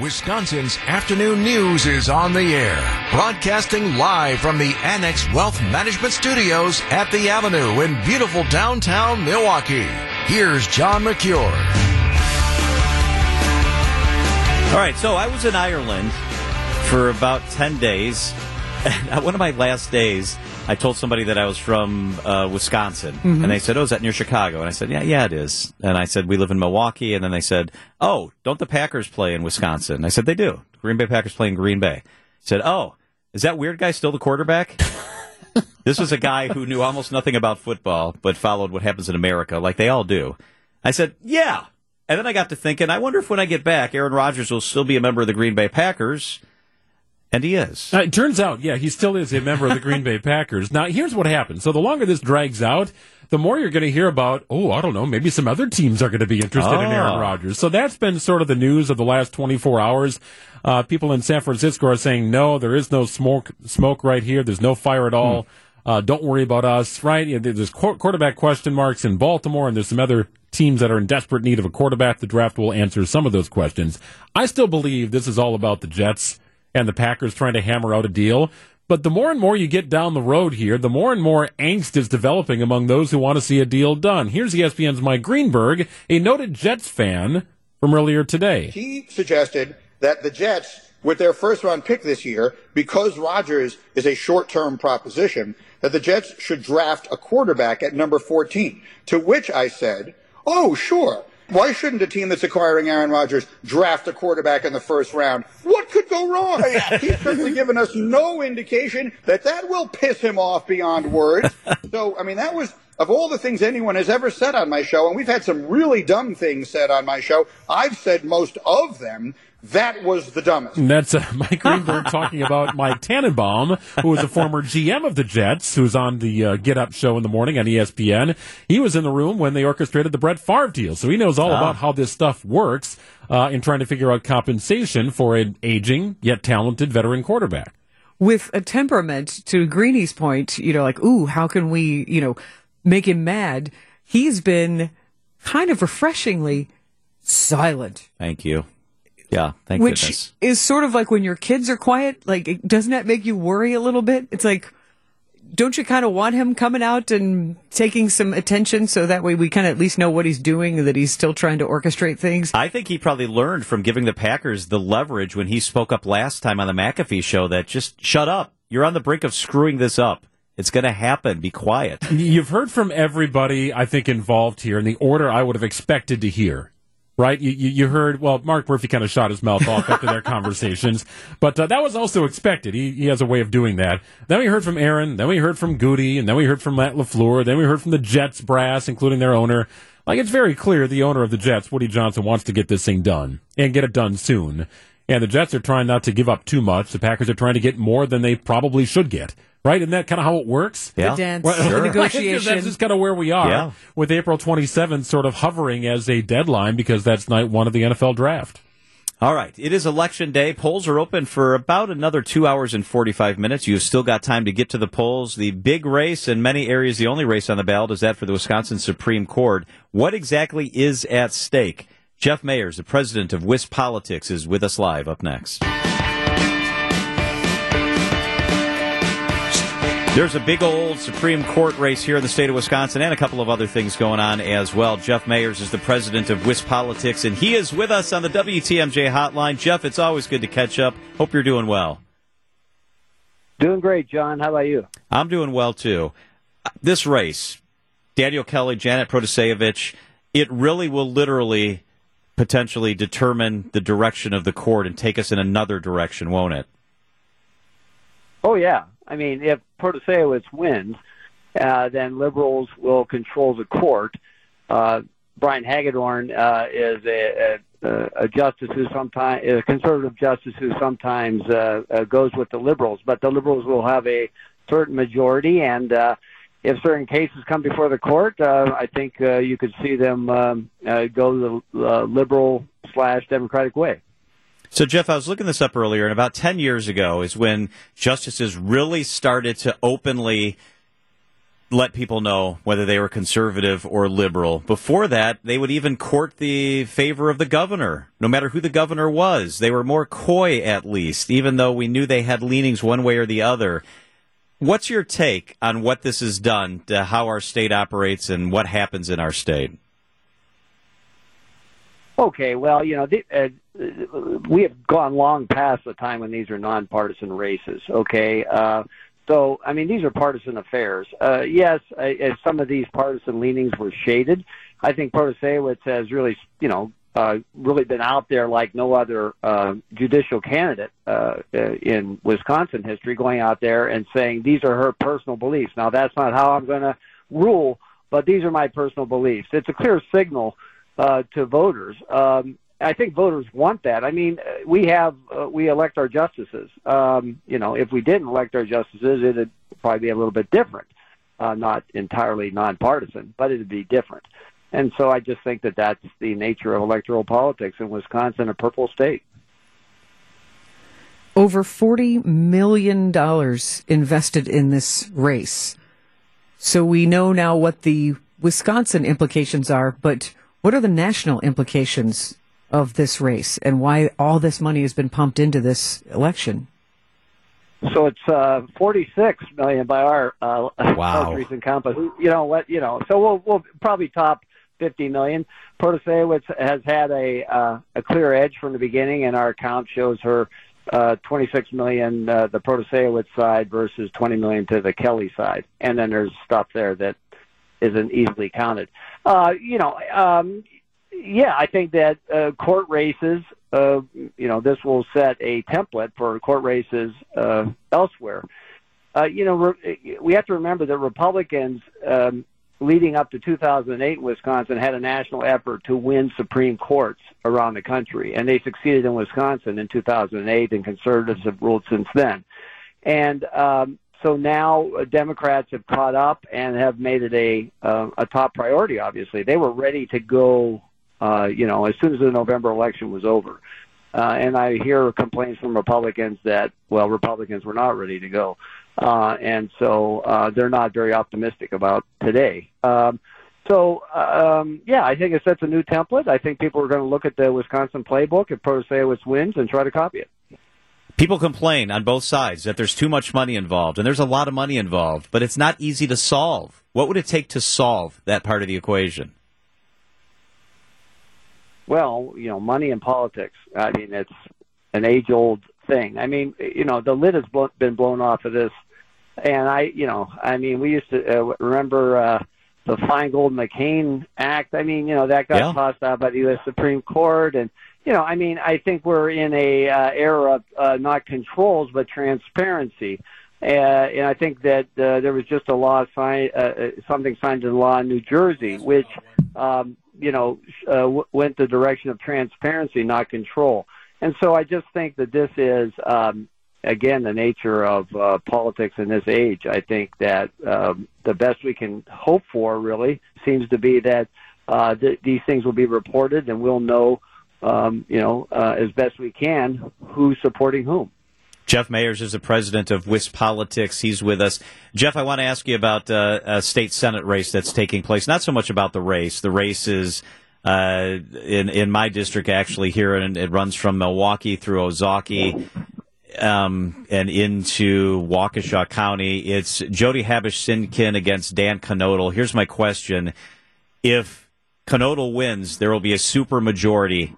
Wisconsin's afternoon news is on the air, broadcasting live from the Annex Wealth Management Studios at The Avenue in beautiful downtown Milwaukee. Here's John McCure. All right, so I was in Ireland for about 10 days. And one of my last days, I told somebody that I was from Wisconsin, and they said, oh, is that near Chicago? And I said, yeah, it is. And I said, we live in Milwaukee. And then they said, oh, don't the Packers play in Wisconsin? And I said, they do. Green Bay Packers play in Green Bay. I said, oh, is that weird guy still the quarterback? This was a guy who knew almost nothing about football, but followed what happens in America, like they all do. I said, yeah. And then I got to thinking, I wonder if when I get back, Aaron Rodgers will still be a member of the Green Bay Packers. And he is. It turns out, yeah, he still is a member of the Green Bay Packers. Now, here's what happens. So the longer this drags out, the more you're going to hear about, oh, I don't know, maybe some other teams are going to be interested in Aaron Rodgers. So that's been sort of the news of the last 24 hours. People in San Francisco are saying, no, there is no smoke right here. There's no fire at all. Don't worry about us, right? You know, there's quarterback question marks in Baltimore, and there's some other teams that are in desperate need of a quarterback. The draft will answer some of those questions. I still believe this is all about the Jets and the Packers trying to hammer out a deal. But the more and more you get down the road here, the more and more angst is developing among those who want to see a deal done. Here's ESPN's Mike Greenberg, a noted Jets fan from earlier today. He suggested that the Jets, with their first-round pick this year, because Rodgers is a short-term proposition, that the Jets should draft a quarterback at number 14, to which I said, oh, sure. Why shouldn't a team that's acquiring Aaron Rodgers draft a quarterback in the first round? What could go wrong? He's certainly given us no indication that that will piss him off beyond words. So, I mean, that was, of all the things anyone has ever said on my show, and we've had some really dumb things said on my show, I've said most of them. That was the dumbest. And that's Mike Greenberg talking about Mike Tannenbaum, who was a former GM of the Jets, who's on the Get Up show in the morning on ESPN. He was in the room when they orchestrated the Brett Favre deal, so he knows all about how this stuff works in trying to figure out compensation for an aging yet talented veteran quarterback. With a temperament, to Greeny's point, you know, like, ooh, how can we, you know, make him mad? He's been kind of refreshingly silent. Thank you. Yeah, thank goodness. Which is sort of like when your kids are quiet, like, doesn't that make you worry a little bit? It's like, don't you kind of want him coming out and taking some attention so that way we kind of at least know what he's doing and that he's still trying to orchestrate things? I think he probably learned from giving the Packers the leverage when he spoke up last time on the McAfee show that just shut up. You're on the brink of screwing this up. It's going to happen. Be quiet. You've heard from everybody, I think, involved here in the order I would have expected to hear. Right? You heard, well, Mark Murphy kind of shot his mouth off after their conversations, but that was also expected. He has a way of doing that. Then we heard from Aaron, then we heard from Goody, and then we heard from Matt LaFleur, then we heard from the Jets brass, including their owner. Like, it's very clear the owner of the Jets, Woody Johnson, wants to get this thing done and get it done soon. And the Jets are trying not to give up too much. The Packers are trying to get more than they probably should get. Right? Isn't that kind of how it works? Yeah. The dance, the negotiation. That's just kind of where we are with April 27th sort of hovering as a deadline because that's night one of the NFL draft. All right. It is Election Day. Polls are open for about another 2 hours and 45 minutes. You've still got time to get to the polls. The big race in many areas, the only race on the ballot, is that for the Wisconsin Supreme Court. What exactly is at stake? Jeff Mayers, the president of WisPolitics, is with us live up next. There's a big old Supreme Court race here in the state of Wisconsin and a couple of other things going on as well. Jeff Mayers is the president of WisPolitics, and he is with us on the WTMJ hotline. Jeff, it's always good to catch up. Hope you're doing well. Doing great, John. How about you? I'm doing well, too. This race, Daniel Kelly, Janet Protasiewicz, it really will literally potentially determine the direction of the court and take us in another direction, won't it? Oh, yeah. I mean, if Protasiewicz wins, then liberals will control the court. Brian Hagedorn is a justice who sometimes is a conservative justice who sometimes goes with the liberals, but the liberals will have a certain majority. And if certain cases come before the court, I think you could see them go the liberal/democratic way. So, Jeff, I was looking this up earlier, and about 10 years ago is when justices really started to openly let people know whether they were conservative or liberal. Before that, they would even court the favor of the governor, no matter who the governor was. They were more coy, at least, even though we knew they had leanings one way or the other. What's your take on what this has done to how our state operates and what happens in our state? Okay, well, you know, we have gone long past the time when these are nonpartisan races, okay? So, I mean, these are partisan affairs. Yes, as some of these partisan leanings were shaded, I think Protasiewicz has really, you know, really been out there like no other judicial candidate in Wisconsin history, going out there and saying these are her personal beliefs. Now, that's not how I'm going to rule, but these are my personal beliefs. It's a clear signal to voters. I think voters want that. I mean, we elect our justices. You know, if we didn't elect our justices, it would probably be a little bit different, not entirely nonpartisan, but it would be different. And so I just think that that's the nature of electoral politics in Wisconsin, a purple state. Over $40 million invested in this race. So we know now what the Wisconsin implications are, but what are the national implications of this race and why all this money has been pumped into this election? So it's $46 million by our most recent count. But you know what? You know, so we'll probably top $50 million. Protasiewicz has had a clear edge from the beginning, and our count shows her $26 million the Protasiewicz side versus $20 million to the Kelly side, and then there's stuff there that isn't easily counted. You know, yeah, I think that court races. You know, this will set a template for court races elsewhere. You know, we have to remember that Republicans leading up to 2008 in Wisconsin had a national effort to win Supreme Courts around the country, and they succeeded in Wisconsin in 2008, and conservatives have ruled since then. And so now Democrats have caught up and have made it a top priority, obviously. They were ready to go you know, as soon as the November election was over. And I hear complaints from Republicans that, well, Republicans were not ready to go. And so they're not very optimistic about today. Yeah, I think it sets a new template. I think people are going to look at the Wisconsin playbook if Protasiewicz wins and try to copy it. People complain on both sides that there's too much money involved, and there's a lot of money involved, but it's not easy to solve. What would it take to solve that part of the equation? Well, you know, money and politics. I mean, it's an age-old thing. I mean, you know, the lid has been blown off of this. And you know, I mean, we used to remember the Feingold-McCain Act. I mean, you know, that got tossed out by the U.S. Supreme Court. And, you know, I mean, I think we're in a era of not controls but transparency. And I think that there was just a law signed, something signed into law in New Jersey, which you know, went the direction of transparency, not control. And so I just think that this is, again, the nature of politics in this age. I think that the best we can hope for, really, seems to be that these things will be reported and we'll know, you know, as best we can who's supporting whom. Jeff Mayers is the president of WisPolitics. He's with us. Jeff, I want to ask you about a state Senate race that's taking place. Not so much about the race. The race is in my district, actually, here, and it runs from Milwaukee through Ozaukee and into Waukesha County. It's Jody Habesh-Sinkin against Dan Knodel. Here's my question. If Knodel wins, there will be a supermajority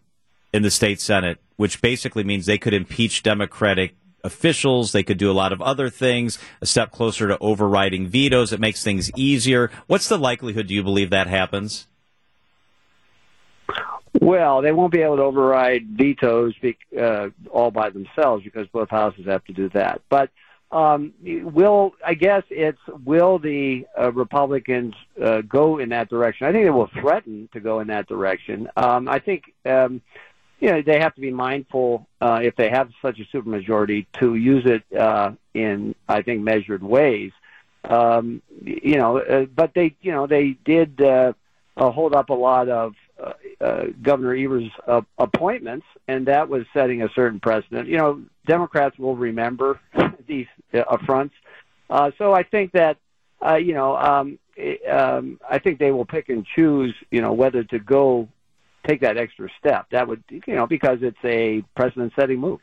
in the state Senate, which basically means they could impeach Democratic officials. They could do a lot of other things, a step closer to overriding vetoes. It makes things easier. What's the likelihood, do you believe, that happens? Well, they won't be able to override vetoes all by themselves because both houses have to do that. But will the Republicans go in that direction? I think they will threaten to go in that direction. I think you know, they have to be mindful if they have such a supermajority to use it in, I think, measured ways. You know, but they did hold up a lot of Governor Evers' appointments, and that was setting a certain precedent. You know, Democrats will remember these affronts. So I think that I think they will pick and choose, whether to go take that extra step. That would, because it's a precedent-setting move.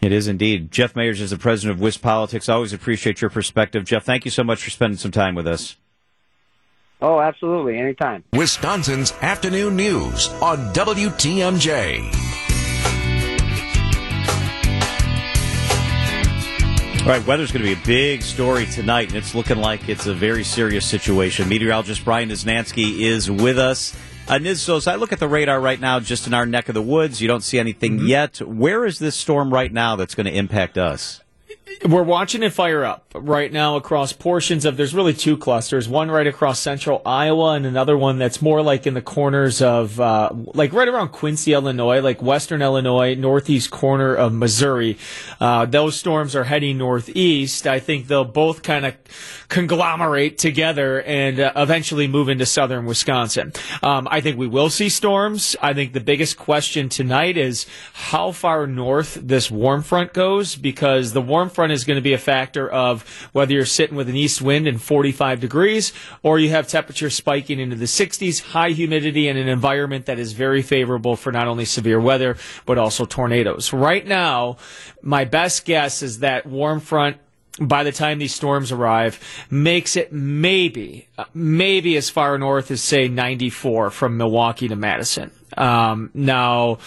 It is indeed. Jeff Mayers is the president of WisPolitics. Always appreciate your perspective. Jeff, thank you so much for spending some time with us. Oh, absolutely. Anytime. Wisconsin's Afternoon News on WTMJ. All right, weather's going to be a big story tonight, and it's looking like it's a very serious situation. Meteorologist Brian Niznansky is with us. Niz, so as I look at the radar right now just in our neck of the woods, you don't see anything yet. Where is this storm right now that's going to impact us? We're watching it fire up right now across portions of, there's really two clusters, one right across central Iowa and another one that's more like in the corners of, like right around Quincy, Illinois, like western Illinois, northeast corner of Missouri. Those storms are heading northeast. I think they'll both kind of conglomerate together and eventually move into southern Wisconsin. I think we will see storms. I think the biggest question tonight is how far north this warm front goes, because the warm front is going to be a factor of whether you're sitting with an east wind and 45 degrees or you have temperatures spiking into the 60s, high humidity, and an environment that is very favorable for not only severe weather but also tornadoes. Right now, my best guess is that warm front, by the time these storms arrive, makes it maybe as far north as, say, 94 from Milwaukee to Madison. Now,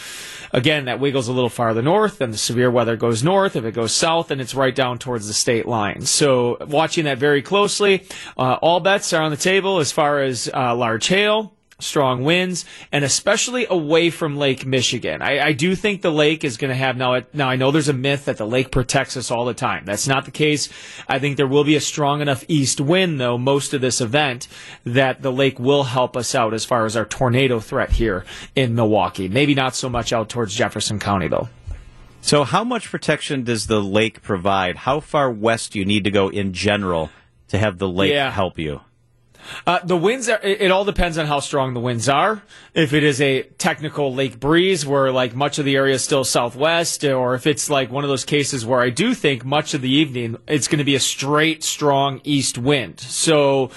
again, that wiggles a little farther north, then the severe weather goes north. If it goes south, then it's right down towards the state line. So watching that very closely, all bets are on the table as far as large hail, strong winds, and especially away from Lake Michigan. I do think the lake is going to have, now I know there's a myth that the lake protects us all the time. That's not the case. I think there will be a strong enough east wind, though, most of this event, that the lake will help us out as far as our tornado threat here in Milwaukee. Maybe not so much out towards Jefferson County, though. So how much protection does the lake provide? How far west do you need to go in general to have the lake help you? The winds, it all depends on how strong the winds are. If it is a technical lake breeze where like much of the area is still southwest, or if it's like one of those cases where I do think much of the evening it's going to be a straight, strong east wind. So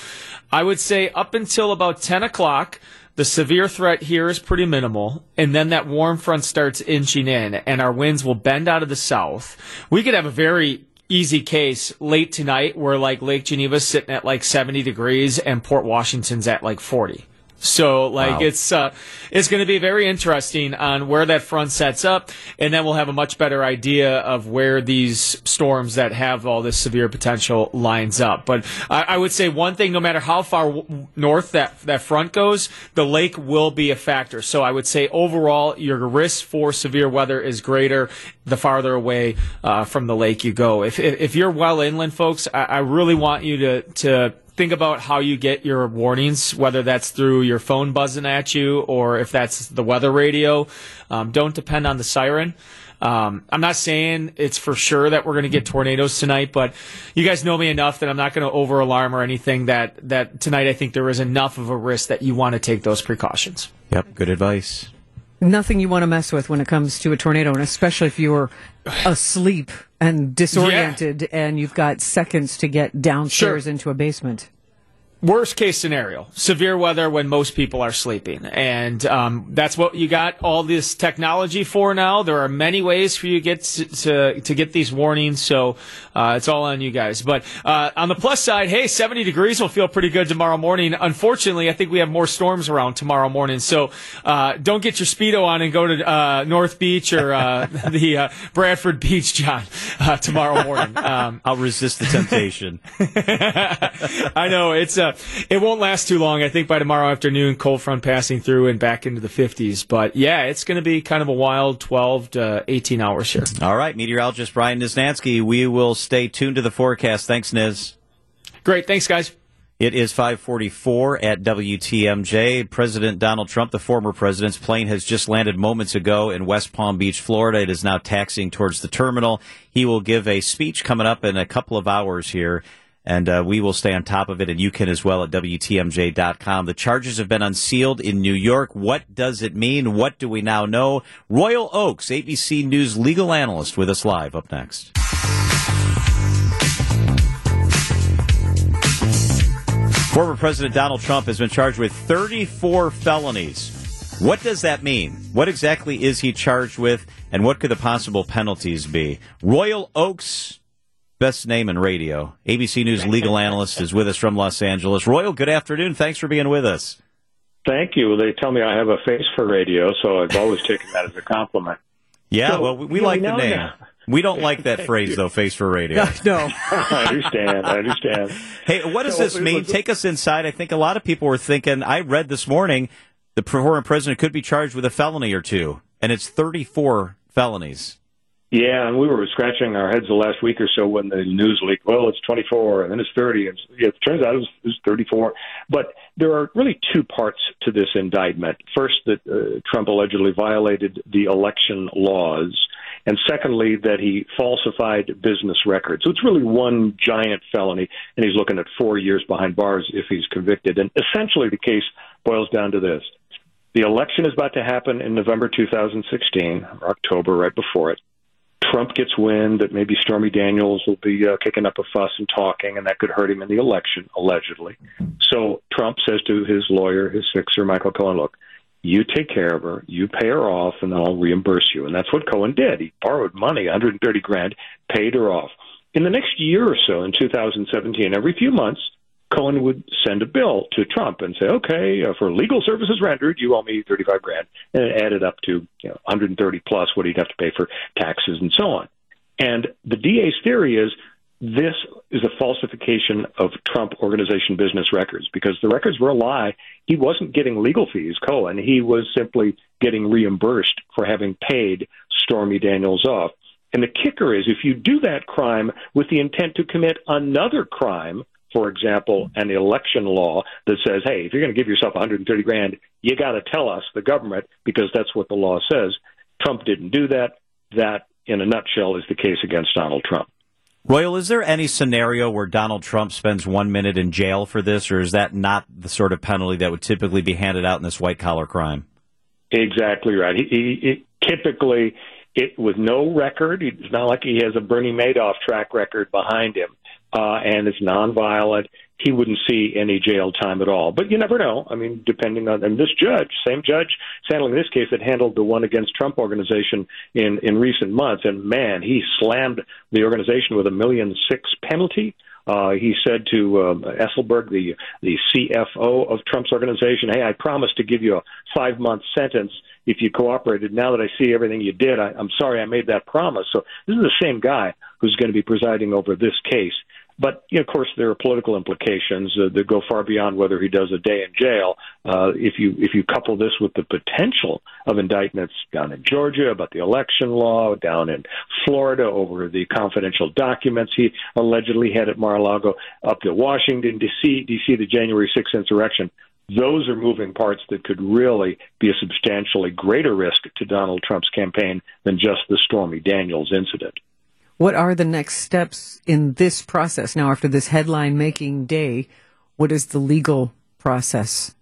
I would say up until about 10 o'clock, the severe threat here is pretty minimal, and then that warm front starts inching in, and our winds will bend out of the south. We could have a very easy case late tonight where like Lake Geneva's sitting at like 70 degrees and Port Washington's at like 40. So like it's going to be very interesting on where that front sets up, and then we'll have a much better idea of where these storms that have all this severe potential lines up. But I would say one thing, no matter how far north that front goes, the lake will be a factor. So I would say overall your risk for severe weather is greater the farther away from the lake you go. If you're well inland, folks, I really want you to think about how you get your warnings, whether that's through your phone buzzing at you or if that's the weather radio. Don't depend on the siren. I'm not saying it's for sure that we're going to get tornadoes tonight, but you guys know me enough that I'm not going to over-alarm or anything, that tonight I think there is enough of a risk that you want to take those precautions. Yep, good advice. Nothing you want to mess with when it comes to a tornado, and especially if you're asleep and disoriented and you've got seconds to get downstairs into a basement. Worst case scenario, severe weather when most people are sleeping. And that's what you got all this technology for now. There are many ways for you to get these warnings, so it's all on you guys. But on the plus side, hey, 70 degrees will feel pretty good tomorrow morning. Unfortunately, I think we have more storms around tomorrow morning, so don't get your Speedo on and go to North Beach or the Bradford Beach, John, tomorrow morning. I'll resist the temptation. I know, it's it won't last too long. I think by tomorrow afternoon, cold front passing through and back into the 50s. But, yeah, it's going to be kind of a wild 12 to 18 hours here. All right, meteorologist Brian Niznansky, we will stay tuned to the forecast. Thanks, Niz. Great. Thanks, guys. It is 5:44 at WTMJ. President Donald Trump, the former president's plane, has just landed moments ago in West Palm Beach, Florida. It is now taxiing towards the terminal. He will give a speech coming up in a couple of hours here. And we will stay on top of it, and you can as well at WTMJ.com. The charges have been unsealed in New York. What does it mean? What do we now know? Royal Oaks, ABC News legal analyst with us live up next. Former President Donald Trump has been charged with 34 felonies. What does that mean? What exactly is he charged with, and what could the possible penalties be? Royal Oaks, best name in radio. ABC News legal analyst is with us from Los Angeles. Royal, good afternoon. Thanks for being with us. Thank you. They tell me I have a face for radio, so I've always taken that as a compliment. Yeah, so, well, we like the name. Now. We don't like that phrase, though, face for radio. No. I understand. Hey, what does this mean? Take us inside. I think a lot of people were thinking, I read this morning, the former president could be charged with a felony or two, and it's 34 felonies. Yeah, and we were scratching our heads the last week or so when the news leaked, well, it's 24, and then it's 30. And it turns out it was 34. But there are really two parts to this indictment. First, that Trump allegedly violated the election laws, and secondly, that he falsified business records. So it's really one giant felony, and he's looking at 4 years behind bars if he's convicted. And essentially the case boils down to this. The election is about to happen in November 2016, or October, right before it. Trump gets wind that maybe Stormy Daniels will be kicking up a fuss and talking, and that could hurt him in the election, allegedly. So Trump says to his lawyer, his fixer, Michael Cohen, look, you take care of her, you pay her off, and then I'll reimburse you. And that's what Cohen did. He borrowed money, $130,000, paid her off. In the next year or so, in 2017, every few months, Cohen would send a bill to Trump and say, okay, for legal services rendered, you owe me $35,000, and it added up to 130 plus what he'd have to pay for taxes and so on. And the DA's theory is this is a falsification of Trump Organization business records because the records were a lie. He wasn't getting legal fees, Cohen. He was simply getting reimbursed for having paid Stormy Daniels off. And the kicker is if you do that crime with the intent to commit another crime, for example, an election law that says, hey, if you're going to give yourself $130,000, you got to tell us, the government, because that's what the law says. Trump didn't do that. That, in a nutshell, is the case against Donald Trump. Royal, is there any scenario where Donald Trump spends 1 minute in jail for this, or is that not the sort of penalty that would typically be handed out in this white-collar crime? Exactly right. He typically, with no record, it's not like he has a Bernie Madoff track record behind him. And it's nonviolent, he wouldn't see any jail time at all. But you never know. I mean, depending on and this judge, same judge handling this case that handled the one against Trump Organization in recent months, and, man, he slammed the organization with a $1.6 million penalty. He said to Esselberg, the CFO of Trump's organization, hey, I promised to give you a 5-month sentence if you cooperated. Now that I see everything you did, I'm sorry I made that promise. So this is the same guy who's going to be presiding over this case. But, of course, there are political implications that go far beyond whether he does a day in jail. If you couple this with the potential of indictments down in Georgia about the election law, down in Florida over the confidential documents he allegedly had at Mar-a-Lago, up to Washington, D.C., the January 6th insurrection, those are moving parts that could really be a substantially greater risk to Donald Trump's campaign than just the Stormy Daniels incident. What are the next steps in this process? Now, after this headline-making day, what is the legal process?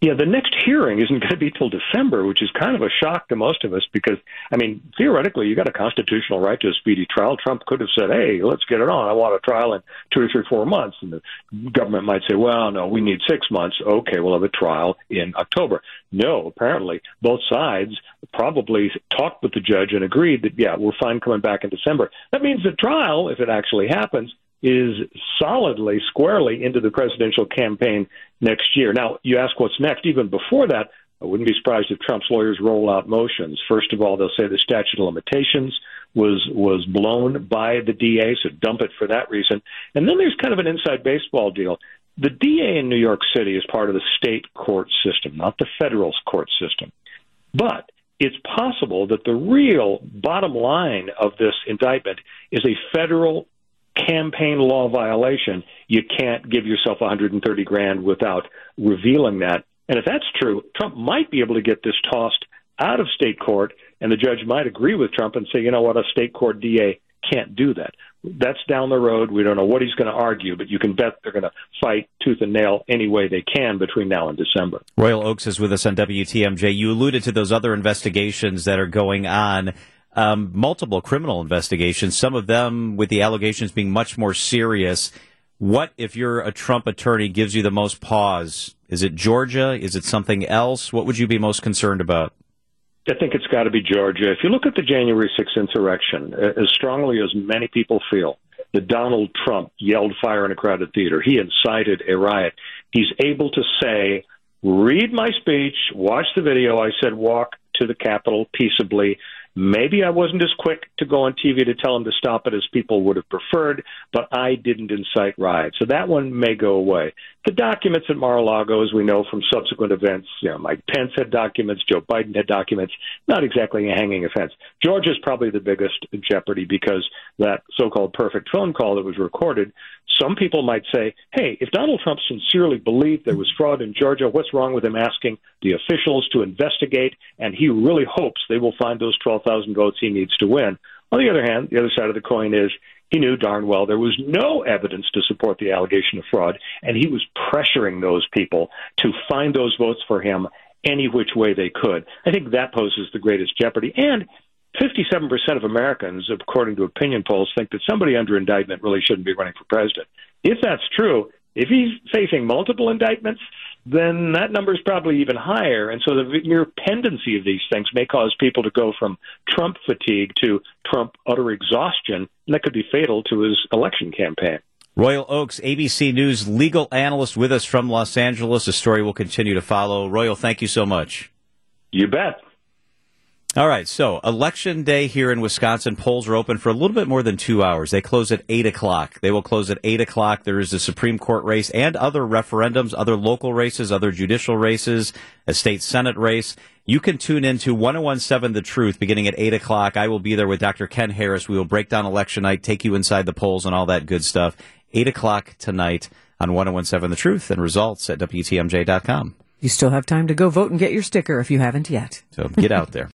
Yeah, the next hearing isn't going to be till December, which is kind of a shock to most of us because, I mean, theoretically, you got a constitutional right to a speedy trial. Trump could have said, hey, let's get it on. I want a trial in 2 or 3 or 4 months. And the government might say, well, no, we need 6 months. Okay, we'll have a trial in October. No, apparently, both sides probably talked with the judge and agreed that, yeah, we're fine coming back in December. That means the trial, if it actually happens, is solidly, squarely into the presidential campaign next year. Now, you ask what's next. Even before that, I wouldn't be surprised if Trump's lawyers roll out motions. First of all, they'll say the statute of limitations was blown by the DA, so dump it for that reason. And then there's kind of an inside baseball deal. The DA in New York City is part of the state court system, not the federal court system. But it's possible that the real bottom line of this indictment is a federal campaign law violation. You can't give yourself $130,000 without revealing that. And if that's true, Trump might be able to get this tossed out of state court, and the judge might agree with Trump and say, you know what, a state court DA can't do that. That's down the road. We don't know what he's going to argue, but you can bet they're going to fight tooth and nail any way they can between now and December. Royal Oaks is with us on WTMJ. You alluded to those other investigations that are going on. Multiple criminal investigations, some of them with the allegations being much more serious. What, if you're a Trump attorney, gives you the most pause? Is it Georgia? Is it something else? What would you be most concerned about? I think it's got to be Georgia. If you look at the January 6th insurrection, as strongly as many people feel that Donald Trump yelled fire in a crowded theater, he incited a riot. He's able to say, read my speech, watch the video. I said walk to the Capitol peaceably. Maybe I wasn't as quick to go on TV to tell him to stop it as people would have preferred, but I didn't incite riots. So that one may go away. The documents at Mar-a-Lago, as we know from subsequent events, Mike Pence had documents, Joe Biden had documents, not exactly a hanging offense. Georgia's probably the biggest jeopardy because that so-called perfect phone call that was recorded, some people might say, hey, if Donald Trump sincerely believed there was fraud in Georgia, what's wrong with him asking the officials to investigate? And he really hopes they will find those 12,000 votes he needs to win. On the other hand, the other side of the coin is he knew darn well there was no evidence to support the allegation of fraud, and he was pressuring those people to find those votes for him any which way they could. I think that poses the greatest jeopardy. And 57% of Americans, according to opinion polls, think that somebody under indictment really shouldn't be running for president. If that's true, if he's facing multiple indictments, then that number is probably even higher. And so the mere pendency of these things may cause people to go from Trump fatigue to Trump utter exhaustion, and that could be fatal to his election campaign. Royal Oaks, ABC News legal analyst with us from Los Angeles. The story will continue to follow. Royal, thank you so much. You bet. All right, so Election Day here in Wisconsin, polls are open for a little bit more than 2 hours. They close at 8 o'clock. They will close at 8 o'clock. There is a Supreme Court race and other referendums, other local races, other judicial races, a state Senate race. You can tune in to 101.7 The Truth beginning at 8 o'clock. I will be there with Dr. Ken Harris. We will break down election night, take you inside the polls and all that good stuff. 8 o'clock tonight on 101.7 The Truth and results at WTMJ.com. You still have time to go vote and get your sticker if you haven't yet. So get out there.